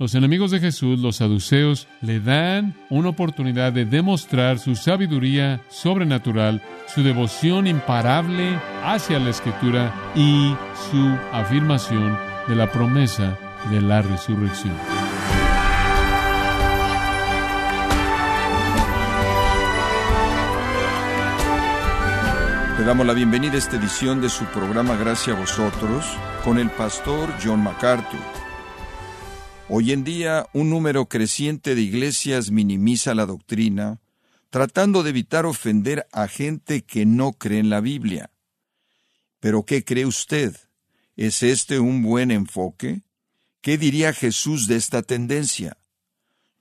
Los enemigos de Jesús, los saduceos, le dan una oportunidad de demostrar su sabiduría sobrenatural, su devoción imparable hacia la Escritura y su afirmación de la promesa de la resurrección. Le damos la bienvenida a esta edición de su programa Gracias a Vosotros con el pastor John MacArthur. Hoy en día, un número creciente de iglesias minimiza la doctrina, tratando de evitar ofender a gente que no cree en la Biblia. ¿Pero qué cree usted? ¿Es este un buen enfoque? ¿Qué diría Jesús de esta tendencia?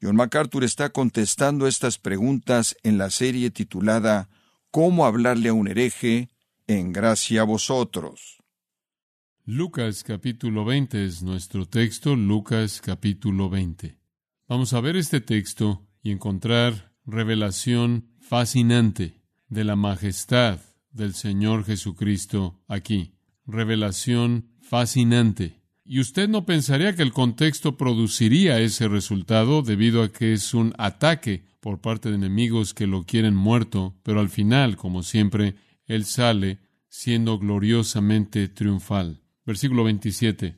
John MacArthur está contestando estas preguntas en la serie titulada ¿Cómo hablarle a un hereje? En Gracia a Vosotros. Lucas capítulo 20 es nuestro texto, Lucas capítulo 20. Vamos a ver este texto y encontrar revelación fascinante de la majestad del Señor Jesucristo aquí. Revelación fascinante. Y usted no pensaría que el contexto produciría ese resultado debido a que es un ataque por parte de enemigos que lo quieren muerto, pero al final, como siempre, él sale siendo gloriosamente triunfal. Versículo 27.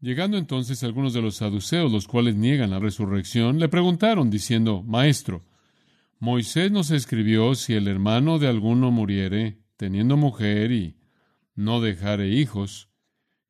Llegando entonces algunos de los saduceos, los cuales niegan la resurrección, le preguntaron, diciendo, Maestro, Moisés nos escribió, si el hermano de alguno muriere, teniendo mujer y no dejare hijos,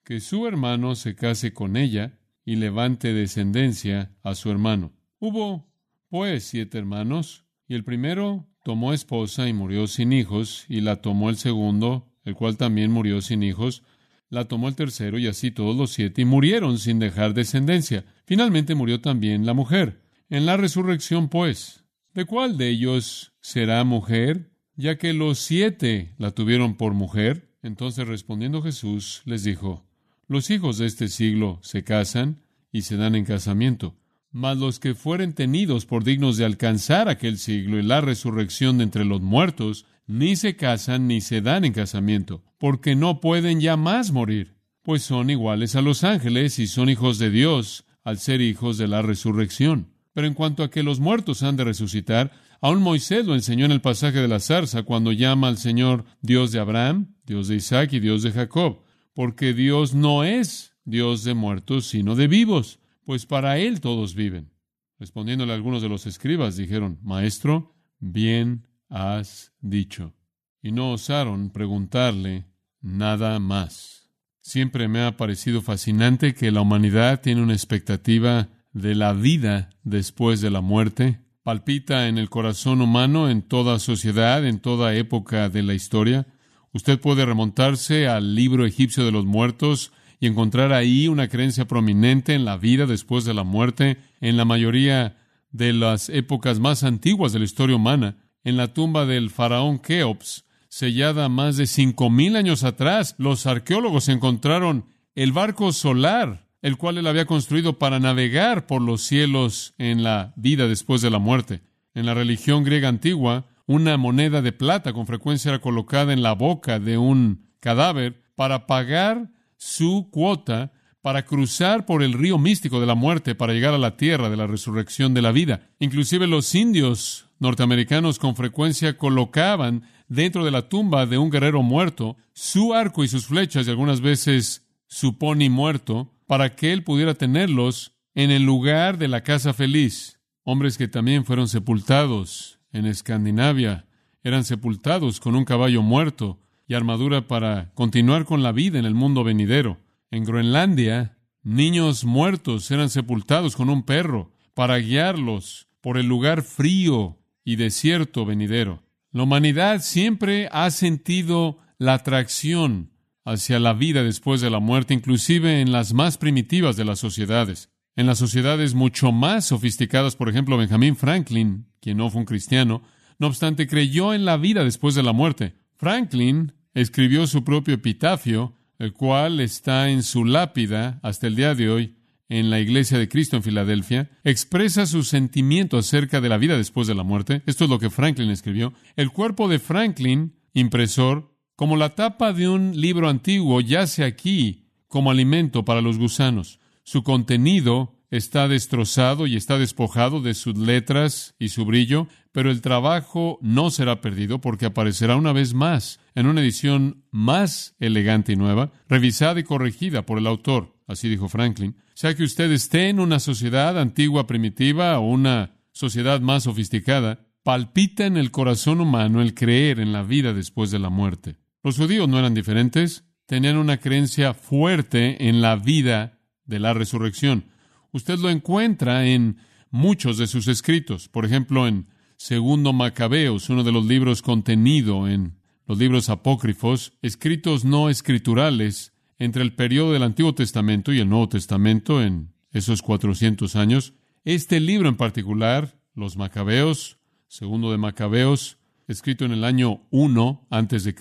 que su hermano se case con ella y levante descendencia a su hermano. Hubo, pues, 7 hermanos, y el primero tomó esposa y murió sin hijos, y la tomó el segundo, el cual también murió sin hijos, la tomó el tercero, y así todos los 7, y murieron sin dejar descendencia. Finalmente murió también la mujer. En la resurrección, pues, ¿de cuál de ellos será mujer? Ya que los 7 la tuvieron por mujer. Entonces, respondiendo Jesús, les dijo, Los hijos de este siglo se casan y se dan en casamiento, mas los que fueren tenidos por dignos de alcanzar aquel siglo y la resurrección de entre los muertos, ni se casan ni se dan en casamiento, porque no pueden ya más morir, pues son iguales a los ángeles y son hijos de Dios al ser hijos de la resurrección. Pero en cuanto a que los muertos han de resucitar, aún Moisés lo enseñó en el pasaje de la zarza, cuando llama al Señor Dios de Abraham, Dios de Isaac y Dios de Jacob, porque Dios no es Dios de muertos, sino de vivos, pues para él todos viven. Respondiéndole a algunos de los escribas, dijeron, Maestro, bien has dicho. Y no osaron preguntarle nada más. Siempre me ha parecido fascinante que la humanidad tiene una expectativa de la vida después de la muerte. Palpita en el corazón humano en toda sociedad, en toda época de la historia. Usted puede remontarse al libro egipcio de los muertos y encontrar ahí una creencia prominente en la vida después de la muerte, en la mayoría de las épocas más antiguas de la historia humana. En la tumba del faraón Keops, sellada más de 5,000 años atrás, los arqueólogos encontraron el barco solar, el cual él había construido para navegar por los cielos en la vida después de la muerte. En la religión griega antigua, una moneda de plata con frecuencia era colocada en la boca de un cadáver para pagar su cuota para cruzar por el río místico de la muerte para llegar a la tierra de la resurrección de la vida. Inclusive los indios norteamericanos con frecuencia colocaban dentro de la tumba de un guerrero muerto su arco y sus flechas, y algunas veces su pony muerto, para que él pudiera tenerlos en el lugar de la casa feliz. Hombres que también fueron sepultados en Escandinavia eran sepultados con un caballo muerto y armadura para continuar con la vida en el mundo venidero. En Groenlandia, niños muertos eran sepultados con un perro para guiarlos por el lugar frío y desierto venidero. La humanidad siempre ha sentido la atracción hacia la vida después de la muerte, inclusive en las más primitivas de las sociedades. En las sociedades mucho más sofisticadas, por ejemplo, Benjamin Franklin, quien no fue un cristiano, no obstante, creyó en la vida después de la muerte. Franklin escribió su propio epitafio, el cual está en su lápida hasta el día de hoy en la Iglesia de Cristo en Filadelfia. Expresa su sentimiento acerca de la vida después de la muerte. Esto es lo que Franklin escribió. El cuerpo de Franklin, impresor, como la tapa de un libro antiguo, yace aquí como alimento para los gusanos. Su contenido está destrozado y está despojado de sus letras y su brillo, pero el trabajo no será perdido porque aparecerá una vez más en una edición más elegante y nueva, revisada y corregida por el autor. Así dijo Franklin. Sea que usted esté en una sociedad antigua, primitiva o una sociedad más sofisticada, palpita en el corazón humano el creer en la vida después de la muerte. Los judíos no eran diferentes, tenían una creencia fuerte en la vida de la resurrección. Usted lo encuentra en muchos de sus escritos. Por ejemplo, en Segundo Macabeos, uno de los libros contenido en los libros apócrifos, escritos no escriturales entre el periodo del Antiguo Testamento y el Nuevo Testamento, en esos 400 años. Este libro en particular, los Macabeos, Segundo de Macabeos, escrito en el año 1 a.C.,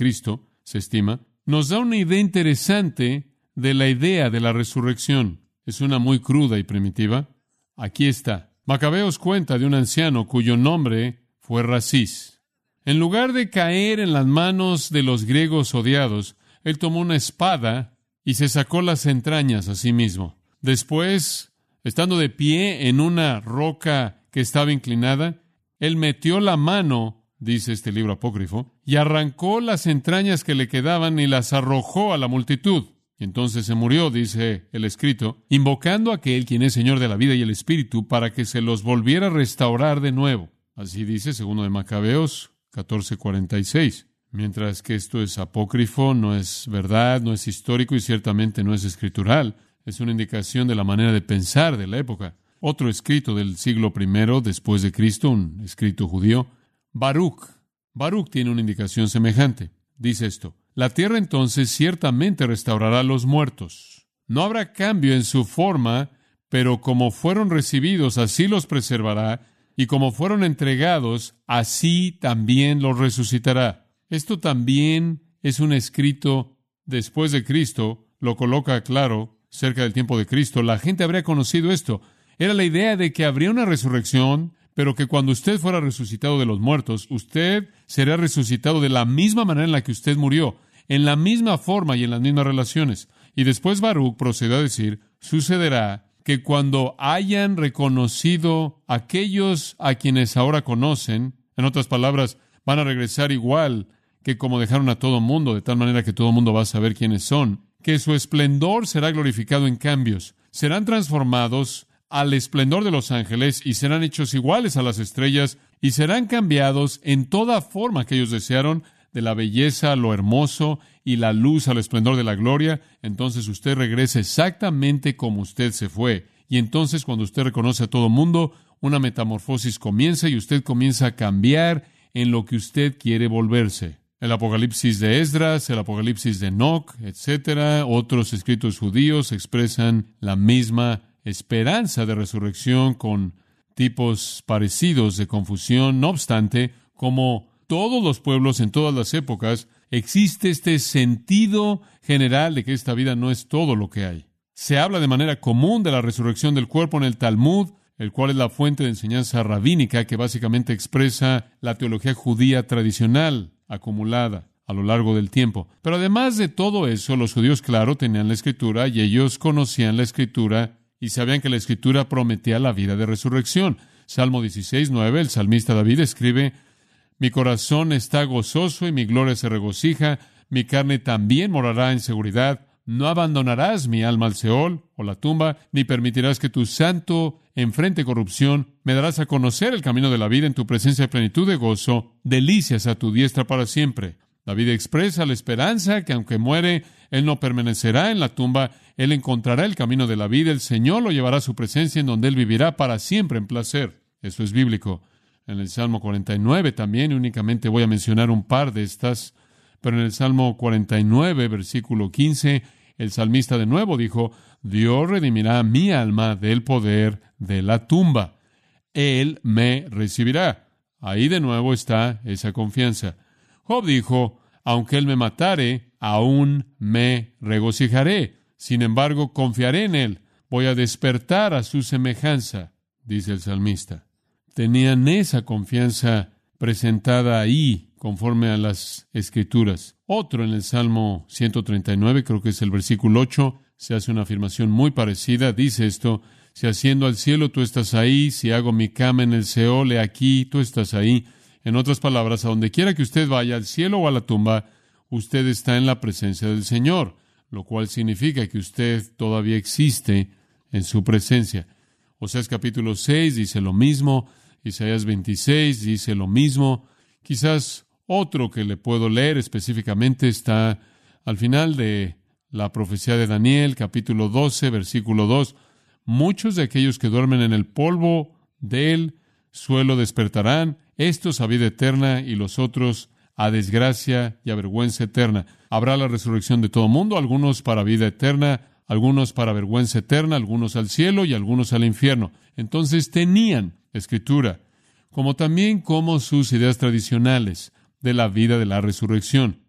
se estima, nos da una idea interesante de la idea de la resurrección. Es una muy cruda y primitiva. Aquí está. Macabeos cuenta de un anciano cuyo nombre fue Racís. En lugar de caer en las manos de los griegos odiados, él tomó una espada y se sacó las entrañas a sí mismo. Después, estando de pie en una roca que estaba inclinada, él metió la mano, dice este libro apócrifo, y arrancó las entrañas que le quedaban y las arrojó a la multitud. Entonces se murió, dice el escrito, invocando a aquel quien es Señor de la vida y el Espíritu para que se los volviera a restaurar de nuevo. Así dice Segundo de Macabeos 14:46. Mientras que esto es apócrifo, no es verdad, no es histórico y ciertamente no es escritural. Es una indicación de la manera de pensar de la época. Otro escrito del siglo I después de Cristo, un escrito judío, Baruc. Baruc tiene una indicación semejante. Dice esto. La tierra entonces ciertamente restaurará a los muertos. No habrá cambio en su forma, pero como fueron recibidos, así los preservará, y como fueron entregados, así también los resucitará. Esto también es un escrito después de Cristo, lo coloca claro, cerca del tiempo de Cristo. La gente habría conocido esto. Era la idea de que habría una resurrección, pero que cuando usted fuera resucitado de los muertos, usted será resucitado de la misma manera en la que usted murió, en la misma forma y en las mismas relaciones. Y después Baruc procedió a decir, sucederá que cuando hayan reconocido aquellos a quienes ahora conocen, en otras palabras, van a regresar igual que como dejaron a todo mundo, de tal manera que todo mundo va a saber quiénes son, que su esplendor será glorificado en cambios, serán transformados al esplendor de los ángeles y serán hechos iguales a las estrellas y serán cambiados en toda forma que ellos desearon, de la belleza a lo hermoso y la luz al esplendor de la gloria. Entonces usted regresa exactamente como usted se fue. Y entonces cuando usted reconoce a todo mundo, una metamorfosis comienza y usted comienza a cambiar en lo que usted quiere volverse. El Apocalipsis de Esdras, el Apocalipsis de Enoch, etc. Otros escritos judíos expresan la misma esperanza de resurrección con tipos parecidos de confusión. No obstante, como todos los pueblos en todas las épocas, existe este sentido general de que esta vida no es todo lo que hay. Se habla de manera común de la resurrección del cuerpo en el Talmud, el cual es la fuente de enseñanza rabínica que básicamente expresa la teología judía tradicional acumulada a lo largo del tiempo. Pero además de todo eso, los judíos, claro, tenían la Escritura y ellos conocían la Escritura y sabían que la Escritura prometía la vida de resurrección. Salmo 16:9, el salmista David escribe, «Mi corazón está gozoso y mi gloria se regocija, mi carne también morará en seguridad. No abandonarás mi alma al Seol o la tumba, ni permitirás que tu santo enfrente corrupción. Me darás a conocer el camino de la vida en tu presencia de plenitud de gozo, delicias a tu diestra para siempre». David expresa la esperanza que aunque muere, él no permanecerá en la tumba, él encontrará el camino de la vida, el Señor lo llevará a su presencia en donde él vivirá para siempre en placer. Eso es bíblico. En el Salmo 49 también, únicamente voy a mencionar un par de estas, pero en el Salmo 49, versículo 15, el salmista de nuevo dijo, «Dios redimirá mi alma del poder de la tumba. Él me recibirá». Ahí de nuevo está esa confianza. Job dijo, aunque él me matare, aún me regocijaré. Sin embargo, confiaré en él. Voy a despertar a su semejanza, dice el salmista. Tenían esa confianza presentada ahí, conforme a las Escrituras. Otro en el Salmo 139, creo que es el versículo 8, se hace una afirmación muy parecida. Dice esto: si asciendo al cielo, tú estás ahí; si hago mi cama en el Seol, he aquí, tú estás ahí. En otras palabras, a donde quiera que usted vaya, al cielo o a la tumba, usted está en la presencia del Señor, lo cual significa que usted todavía existe en su presencia. Oseas capítulo 6 dice lo mismo. Isaías 26 dice lo mismo. Quizás otro que le puedo leer específicamente está al final de la profecía de Daniel, capítulo 12, versículo 2. Muchos de aquellos que duermen en el polvo del suelo despertarán, estos a vida eterna y los otros a desgracia y a vergüenza eterna. Habrá la resurrección de todo mundo, algunos para vida eterna, algunos para vergüenza eterna, algunos al cielo y algunos al infierno. Entonces tenían Escritura, como también como sus ideas tradicionales de la vida de la resurrección.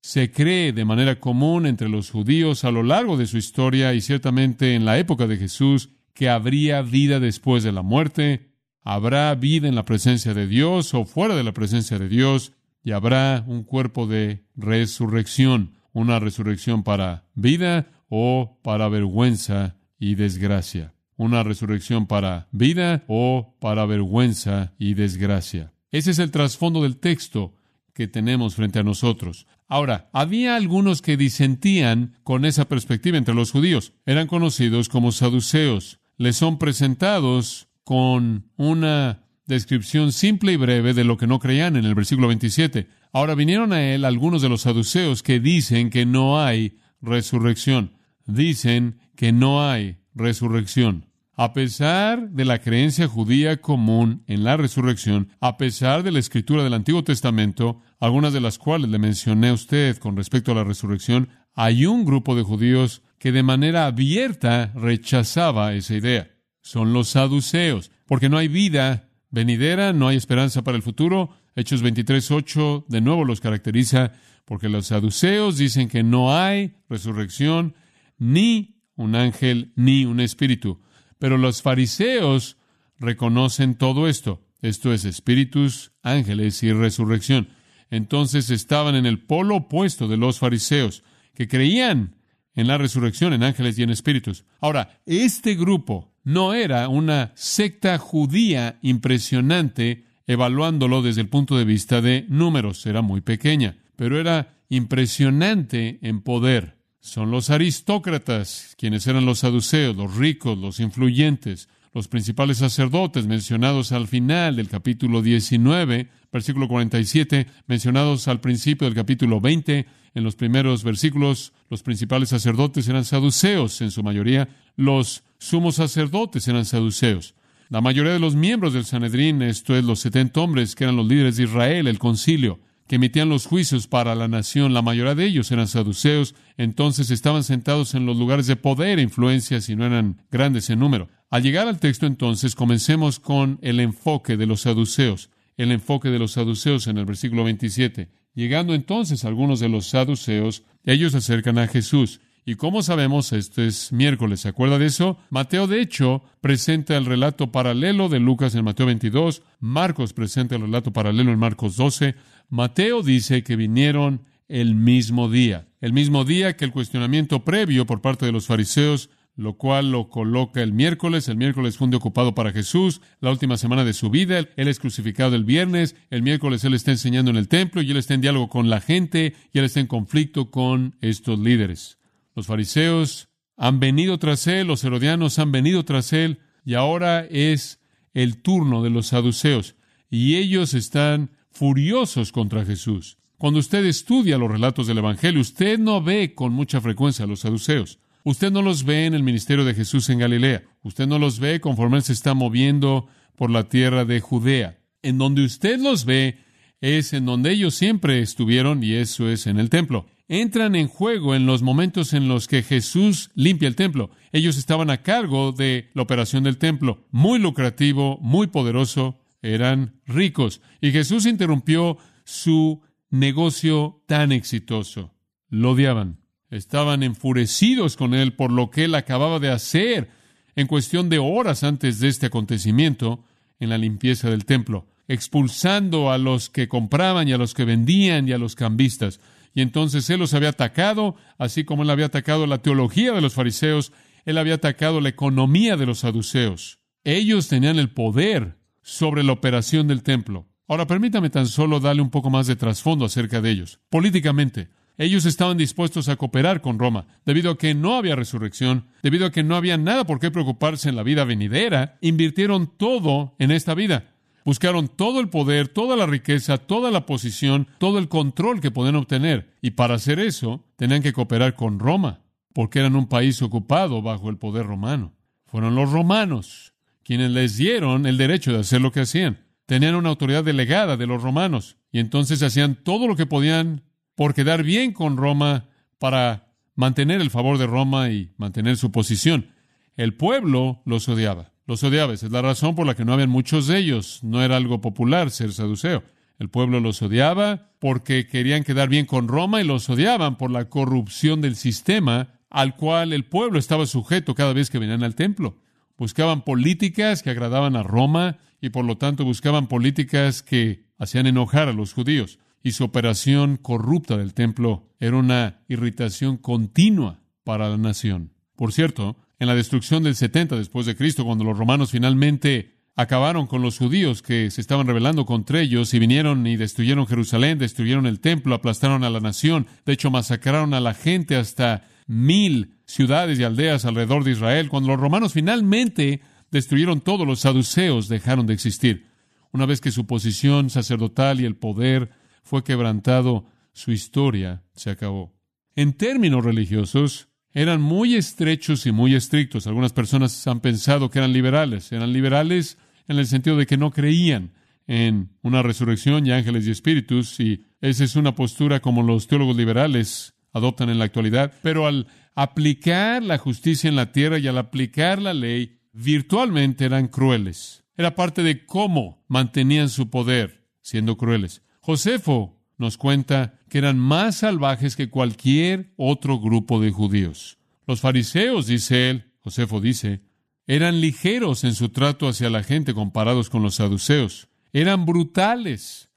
Se cree de manera común entre los judíos a lo largo de su historia y ciertamente en la época de Jesús que habría vida después de la muerte, habrá vida en la presencia de Dios o fuera de la presencia de Dios y habrá un cuerpo de resurrección, una resurrección para vida o para vergüenza y desgracia. Una resurrección para vida o para vergüenza y desgracia. Ese es el trasfondo del texto que tenemos frente a nosotros. Ahora, había algunos que disentían con esa perspectiva entre los judíos. Eran conocidos como saduceos. Les son presentados con una descripción simple y breve de lo que no creían en el versículo 27. Ahora vinieron a él algunos de los saduceos que dicen que no hay resurrección. Dicen que no hay resurrección. A pesar de la creencia judía común en la resurrección, a pesar de la escritura del Antiguo Testamento, algunas de las cuales le mencioné a usted con respecto a la resurrección, hay un grupo de judíos que de manera abierta rechazaba esa idea. Son los saduceos, porque no hay vida venidera, no hay esperanza para el futuro. Hechos 23:8 de nuevo los caracteriza, porque los saduceos dicen que no hay resurrección, ni un ángel, ni un espíritu. Pero los fariseos reconocen todo esto. Esto es espíritus, ángeles y resurrección. Entonces estaban en el polo opuesto de los fariseos, que creían en la resurrección, en ángeles y en espíritus. Ahora, este grupo no era una secta judía impresionante, evaluándolo desde el punto de vista de números. Era muy pequeña, pero era impresionante en poder. Son los aristócratas, quienes eran los saduceos, los ricos, los influyentes, los principales sacerdotes mencionados al final del capítulo 19, versículo 47, mencionados al principio del capítulo 20, en los primeros versículos, los principales sacerdotes eran saduceos en su mayoría, los sumos sacerdotes eran saduceos. La mayoría de los miembros del Sanedrín, esto es, los 70 hombres que eran los líderes de Israel, el concilio, que emitían los juicios para la nación, la mayoría de ellos eran saduceos, entonces estaban sentados en los lugares de poder e influencia si no eran grandes en número. Al llegar al texto, entonces, comencemos con el enfoque de los saduceos, el enfoque de los saduceos en el versículo 27. Llegando entonces algunos de los saduceos, ellos se acercan a Jesús. Y como sabemos, esto es miércoles, ¿se acuerda de eso? Mateo, de hecho, presenta el relato paralelo de Lucas en Mateo 22. Marcos presenta el relato paralelo en Marcos 12. Mateo dice que vinieron el mismo día que el cuestionamiento previo por parte de los fariseos, lo cual lo coloca el miércoles. El miércoles fue un día ocupado para Jesús, la última semana de su vida. Él es crucificado el viernes. El miércoles él está enseñando en el templo y él está en diálogo con la gente y él está en conflicto con estos líderes. Los fariseos han venido tras él, los herodianos han venido tras él y ahora es el turno de los saduceos y ellos están furiosos contra Jesús. Cuando usted estudia los relatos del Evangelio, usted no ve con mucha frecuencia a los saduceos. Usted no los ve en el ministerio de Jesús en Galilea. Usted no los ve conforme él se está moviendo por la tierra de Judea. En donde usted los ve es en donde ellos siempre estuvieron y eso es en el templo. Entran en juego en los momentos en los que Jesús limpia el templo. Ellos estaban a cargo de la operación del templo. Muy lucrativo, muy poderoso. Eran ricos. Y Jesús interrumpió su negocio tan exitoso. Lo odiaban. Estaban enfurecidos con él por lo que él acababa de hacer en cuestión de horas antes de este acontecimiento en la limpieza del templo, expulsando a los que compraban y a los que vendían y a los cambistas. Y entonces él los había atacado, así como él había atacado la teología de los fariseos, él había atacado la economía de los saduceos. Ellos tenían el poder sobre la operación del templo. Ahora, permítame tan solo darle un poco más de trasfondo acerca de ellos. Políticamente, ellos estaban dispuestos a cooperar con Roma, debido a que no había resurrección, debido a que no había nada por qué preocuparse en la vida venidera. Invirtieron todo en esta vida. Buscaron todo el poder, toda la riqueza, toda la posición, todo el control que podían obtener. Y para hacer eso, tenían que cooperar con Roma, porque eran un país ocupado bajo el poder romano. Fueron los romanos quienes les dieron el derecho de hacer lo que hacían. Tenían una autoridad delegada de los romanos, y entonces hacían todo lo que podían por quedar bien con Roma, para mantener el favor de Roma y mantener su posición. El pueblo los odiaba. Los odiaba. Esa es la razón por la que no habían muchos de ellos. No era algo popular ser saduceo. El pueblo los odiaba porque querían quedar bien con Roma, y los odiaban por la corrupción del sistema al cual el pueblo estaba sujeto cada vez que venían al templo. Buscaban políticas que agradaban a Roma y por lo tanto buscaban políticas que hacían enojar a los judíos. Y su operación corrupta del templo era una irritación continua para la nación. Por cierto, en la destrucción del 70 después de Cristo, cuando los romanos finalmente acabaron con los judíos que se estaban rebelando contra ellos y vinieron y destruyeron Jerusalén, destruyeron el templo, aplastaron a la nación, de hecho masacraron a la gente hasta 1000 ciudades y aldeas alrededor de Israel. Cuando los romanos finalmente destruyeron todo, los saduceos dejaron de existir. Una vez que su posición sacerdotal y el poder fue quebrantado, su historia se acabó. En términos religiosos, eran muy estrechos y muy estrictos. Algunas personas han pensado que eran liberales. Eran liberales en el sentido de que no creían en una resurrección y ángeles y espíritus, y esa es una postura como los teólogos liberales adoptan en la actualidad. Pero al aplicar la justicia en la tierra y al aplicar la ley, virtualmente eran crueles. Era parte de cómo mantenían su poder, siendo crueles. Josefo nos cuenta que eran más salvajes que cualquier otro grupo de judíos. Los fariseos, dice él, Josefo dice, eran ligeros en su trato hacia la gente comparados con los saduceos. Eran brutales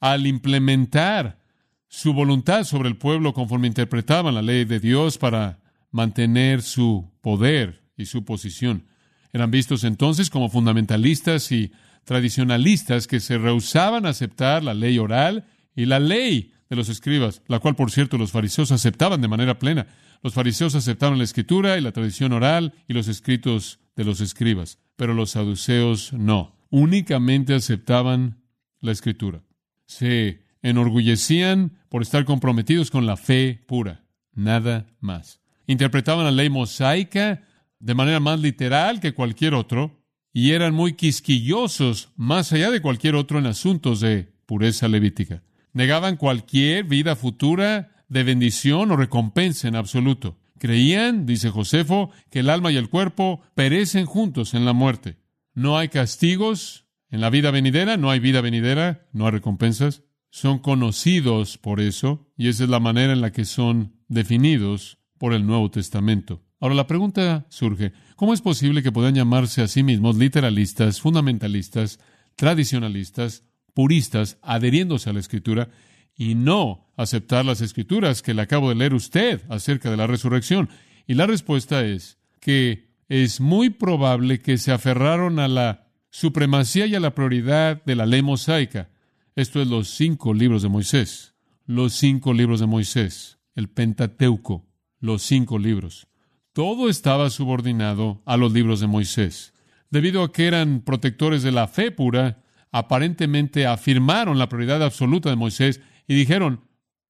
al implementar su voluntad sobre el pueblo conforme interpretaban la ley de Dios para mantener su poder y su posición. Eran vistos entonces como fundamentalistas y tradicionalistas que se rehusaban a aceptar la ley oral y la ley de los escribas, la cual, por cierto, los fariseos aceptaban de manera plena. Los fariseos aceptaban la escritura y la tradición oral y los escritos de los escribas, pero los saduceos no. Únicamente aceptaban la escritura. Se enorgullecían por estar comprometidos con la fe pura, nada más. Interpretaban la ley mosaica de manera más literal que cualquier otro, y eran muy quisquillosos, más allá de cualquier otro, en asuntos de pureza levítica. Negaban cualquier vida futura de bendición o recompensa en absoluto. Creían, dice Josefo, que el alma y el cuerpo perecen juntos en la muerte. No hay castigos en la vida venidera, no hay recompensas. Son conocidos por eso, y esa es la manera en la que son definidos por el Nuevo Testamento. Ahora, la pregunta surge, ¿cómo es posible que puedan llamarse a sí mismos literalistas, fundamentalistas, tradicionalistas, puristas, adheriéndose a la Escritura, y no aceptar las Escrituras que le acabo de leer a usted acerca de la resurrección? Y la respuesta es que es muy probable que se aferraron a la supremacía y a la prioridad de la ley mosaica. Esto es los 5 libros de Moisés. Los 5 libros de Moisés. El Pentateuco. Los 5 libros. Todo estaba subordinado a los libros de Moisés. Debido a que eran protectores de la fe pura, aparentemente afirmaron la prioridad absoluta de Moisés y dijeron,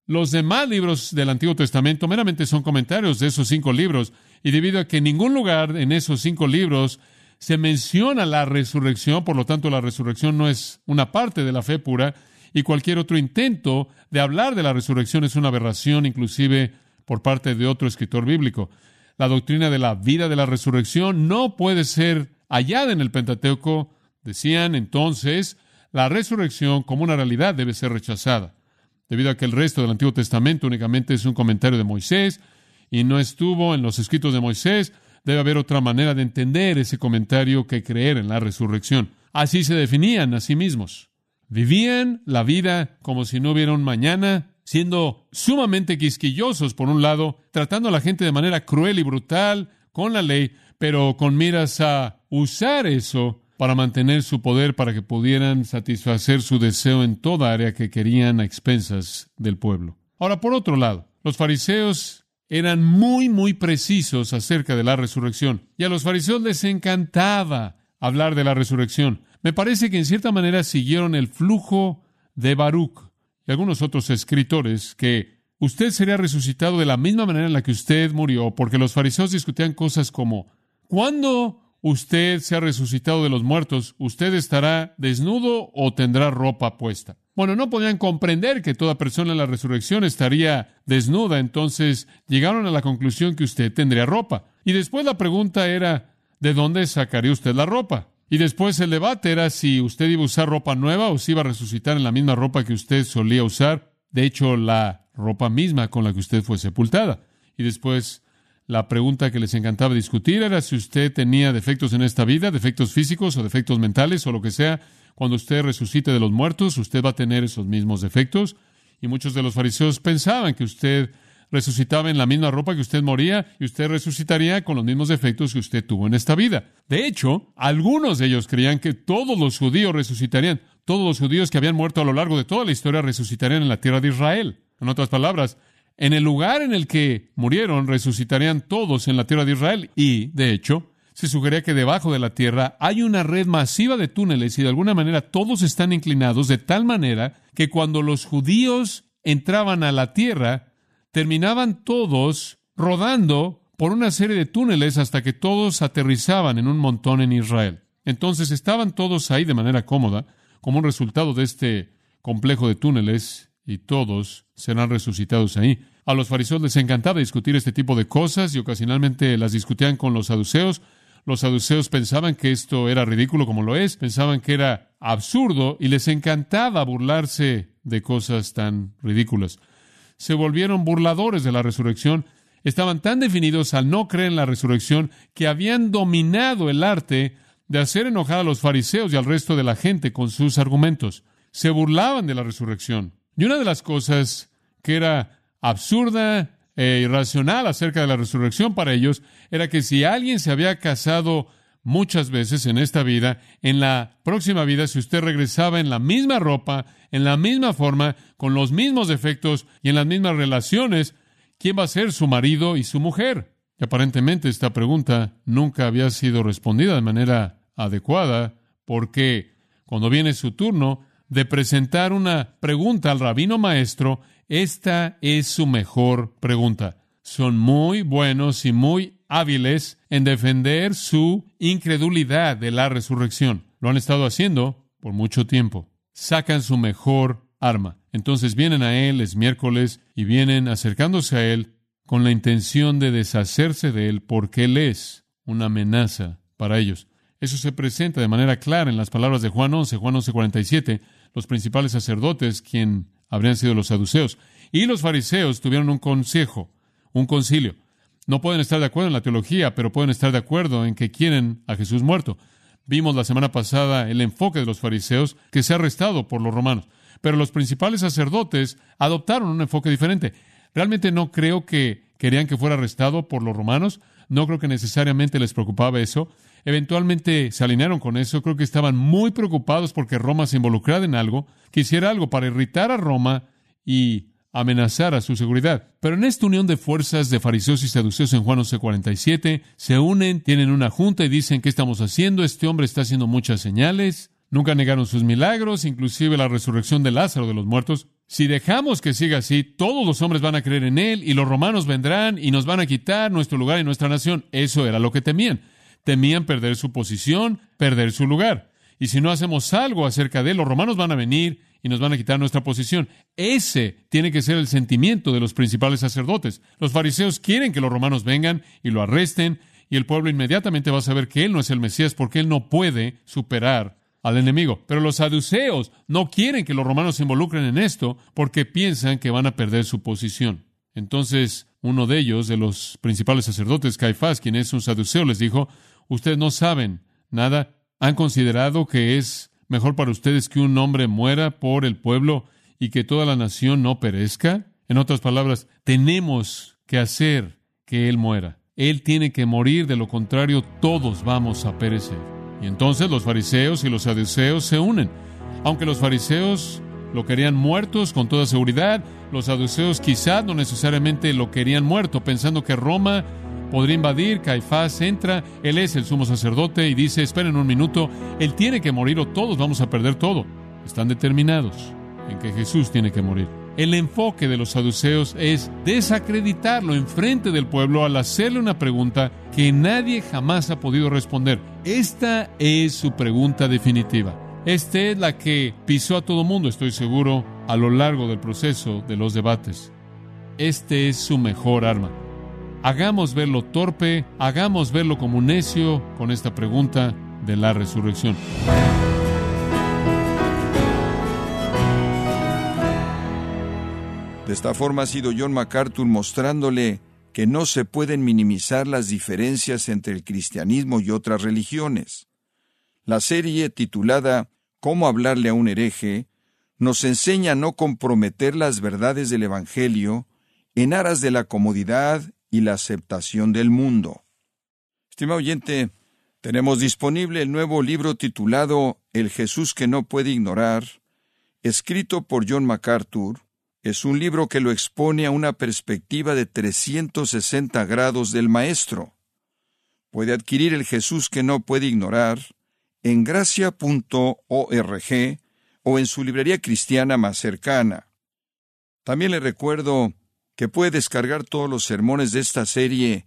los demás libros del Antiguo Testamento meramente son comentarios de esos 5 libros. Y debido a que en ningún lugar en esos 5 libros se menciona la resurrección, por lo tanto la resurrección no es una parte de la fe pura, y cualquier otro intento de hablar de la resurrección es una aberración, inclusive por parte de otro escritor bíblico. La doctrina de la vida de la resurrección no puede ser hallada en el Pentateuco. Decían entonces, la resurrección como una realidad debe ser rechazada, debido a que el resto del Antiguo Testamento únicamente es un comentario de Moisés y no estuvo en los escritos de Moisés. Debe haber otra manera de entender ese comentario que creer en la resurrección. Así se definían a sí mismos. Vivían la vida como si no hubiera un mañana, siendo sumamente quisquillosos, por un lado, tratando a la gente de manera cruel y brutal con la ley, pero con miras a usar eso para mantener su poder, para que pudieran satisfacer su deseo en toda área que querían a expensas del pueblo. Ahora, por otro lado, los fariseos eran muy, muy precisos acerca de la resurrección, y a los fariseos les encantaba hablar de la resurrección. Me parece que en cierta manera siguieron el flujo de Baruc y algunos otros escritores que usted sería resucitado de la misma manera en la que usted murió, porque los fariseos discutían cosas como: ¿cuándo usted se ha resucitado de los muertos? ¿Usted estará desnudo o tendrá ropa puesta? Bueno, no podían comprender que toda persona en la resurrección estaría desnuda, entonces llegaron a la conclusión que usted tendría ropa. Y después la pregunta era, ¿de dónde sacaría usted la ropa? Y después el debate era si usted iba a usar ropa nueva o si iba a resucitar en la misma ropa que usted solía usar, de hecho, la ropa misma con la que usted fue sepultada. Y después la pregunta que les encantaba discutir era si usted tenía defectos en esta vida, defectos físicos o defectos mentales o lo que sea. Cuando usted resucite de los muertos, usted va a tener esos mismos defectos. Y muchos de los fariseos pensaban que usted resucitaba en la misma ropa que usted moría y usted resucitaría con los mismos defectos que usted tuvo en esta vida. De hecho, algunos de ellos creían que todos los judíos resucitarían. Todos los judíos que habían muerto a lo largo de toda la historia resucitarían en la tierra de Israel. En otras palabras, en el lugar en el que murieron, resucitarían todos en la tierra de Israel. Y, de hecho, se sugería que debajo de la tierra hay una red masiva de túneles y de alguna manera todos están inclinados de tal manera que cuando los judíos entraban a la tierra, terminaban todos rodando por una serie de túneles hasta que todos aterrizaban en un montón en Israel. Entonces estaban todos ahí de manera cómoda, como un resultado de este complejo de túneles, y todos serán resucitados ahí. A los fariseos les encantaba discutir este tipo de cosas y ocasionalmente las discutían con los saduceos. Los saduceos pensaban que esto era ridículo como lo es, pensaban que era absurdo y les encantaba burlarse de cosas tan ridículas. Se volvieron burladores de la resurrección. Estaban tan definidos al no creer en la resurrección que habían dominado el arte de hacer enojar a los fariseos y al resto de la gente con sus argumentos. Se burlaban de la resurrección. Y una de las cosas que era absurda e irracional acerca de la resurrección para ellos era que si alguien se había casado muchas veces en esta vida, en la próxima vida, si usted regresaba en la misma ropa, en la misma forma, con los mismos defectos y en las mismas relaciones, ¿quién va a ser su marido y su mujer? Y aparentemente esta pregunta nunca había sido respondida de manera adecuada, porque cuando viene su turno de presentar una pregunta al rabino maestro, esta es su mejor pregunta. Son muy buenos y muy hábiles en defender su incredulidad de la resurrección. Lo han estado haciendo por mucho tiempo. Sacan su mejor arma. Entonces vienen a él, es miércoles, y vienen acercándose a él con la intención de deshacerse de él porque él es una amenaza para ellos. Eso se presenta de manera clara en las palabras de Juan 11, Juan 11:47. Los principales sacerdotes, quien habrían sido los saduceos, y los fariseos tuvieron un consejo, un concilio. No pueden estar de acuerdo en la teología, pero pueden estar de acuerdo en que quieren a Jesús muerto. Vimos la semana pasada el enfoque de los fariseos que se ha arrestado por los romanos. Pero los principales sacerdotes adoptaron un enfoque diferente. Realmente no creo que querían que fuera arrestado por los romanos. No creo que necesariamente les preocupaba eso. Eventualmente se alinearon con eso. Creo que estaban muy preocupados porque Roma se involucrara en algo, que hiciera algo para irritar a Roma y amenazar a su seguridad. Pero en esta unión de fuerzas de fariseos y saduceos en Juan 11:47, se unen, tienen una junta y dicen: ¿qué estamos haciendo? Este hombre está haciendo muchas señales. Nunca negaron sus milagros, inclusive la resurrección de Lázaro de los muertos. Si dejamos que siga así, todos los hombres van a creer en él y los romanos vendrán y nos van a quitar nuestro lugar y nuestra nación. Eso era lo que temían. Temían perder su posición, perder su lugar. Y si no hacemos algo acerca de él, los romanos van a venir y nos van a quitar nuestra posición. Ese tiene que ser el sentimiento de los principales sacerdotes. Los fariseos quieren que los romanos vengan y lo arresten, y el pueblo inmediatamente va a saber que él no es el Mesías porque él no puede superar al enemigo. Pero los saduceos no quieren que los romanos se involucren en esto porque piensan que van a perder su posición. Entonces, uno de ellos, de los principales sacerdotes, Caifás, quien es un saduceo, les dijo: ustedes no saben nada, han considerado que es mejor para ustedes que un hombre muera por el pueblo y que toda la nación no perezca? En otras palabras, tenemos que hacer que Él muera. Él tiene que morir, de lo contrario todos vamos a perecer. Y entonces los fariseos y los saduceos se unen. Aunque los fariseos lo querían muertos con toda seguridad, los saduceos quizás no necesariamente lo querían muerto, pensando que Roma podría invadir. Caifás entra, él es el sumo sacerdote y dice, esperen un minuto, él tiene que morir o todos vamos a perder todo. Están determinados en que Jesús tiene que morir. El enfoque de los saduceos es desacreditarlo enfrente del pueblo al hacerle una pregunta que nadie jamás ha podido responder. Esta es su pregunta definitiva. Esta es la que pisó a todo mundo, estoy seguro, a lo largo del proceso de los debates. Este es su mejor arma. Hagamos verlo torpe, hagamos verlo como un necio con esta pregunta de la resurrección. De esta forma ha sido John MacArthur mostrándole que no se pueden minimizar las diferencias entre el cristianismo y otras religiones. La serie titulada ¿Cómo hablarle a un hereje? Nos enseña a no comprometer las verdades del Evangelio en aras de la comodidad y la aceptación del mundo. Estimado oyente, tenemos disponible el nuevo libro titulado El Jesús que no puede ignorar, escrito por John MacArthur. Es un libro que lo expone a una perspectiva de 360 grados del Maestro. Puede adquirir El Jesús que no puede ignorar en gracia.org o en su librería cristiana más cercana. También le recuerdo que puede descargar todos los sermones de esta serie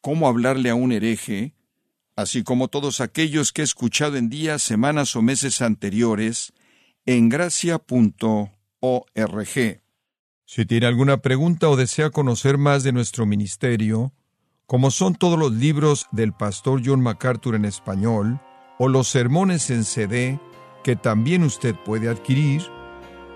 Cómo hablarle a un hereje, así como todos aquellos que he escuchado en días, semanas o meses anteriores en gracia.org. Si tiene alguna pregunta o desea conocer más de nuestro ministerio, como son todos los libros del pastor John MacArthur en español, o los sermones en CD, que también usted puede adquirir,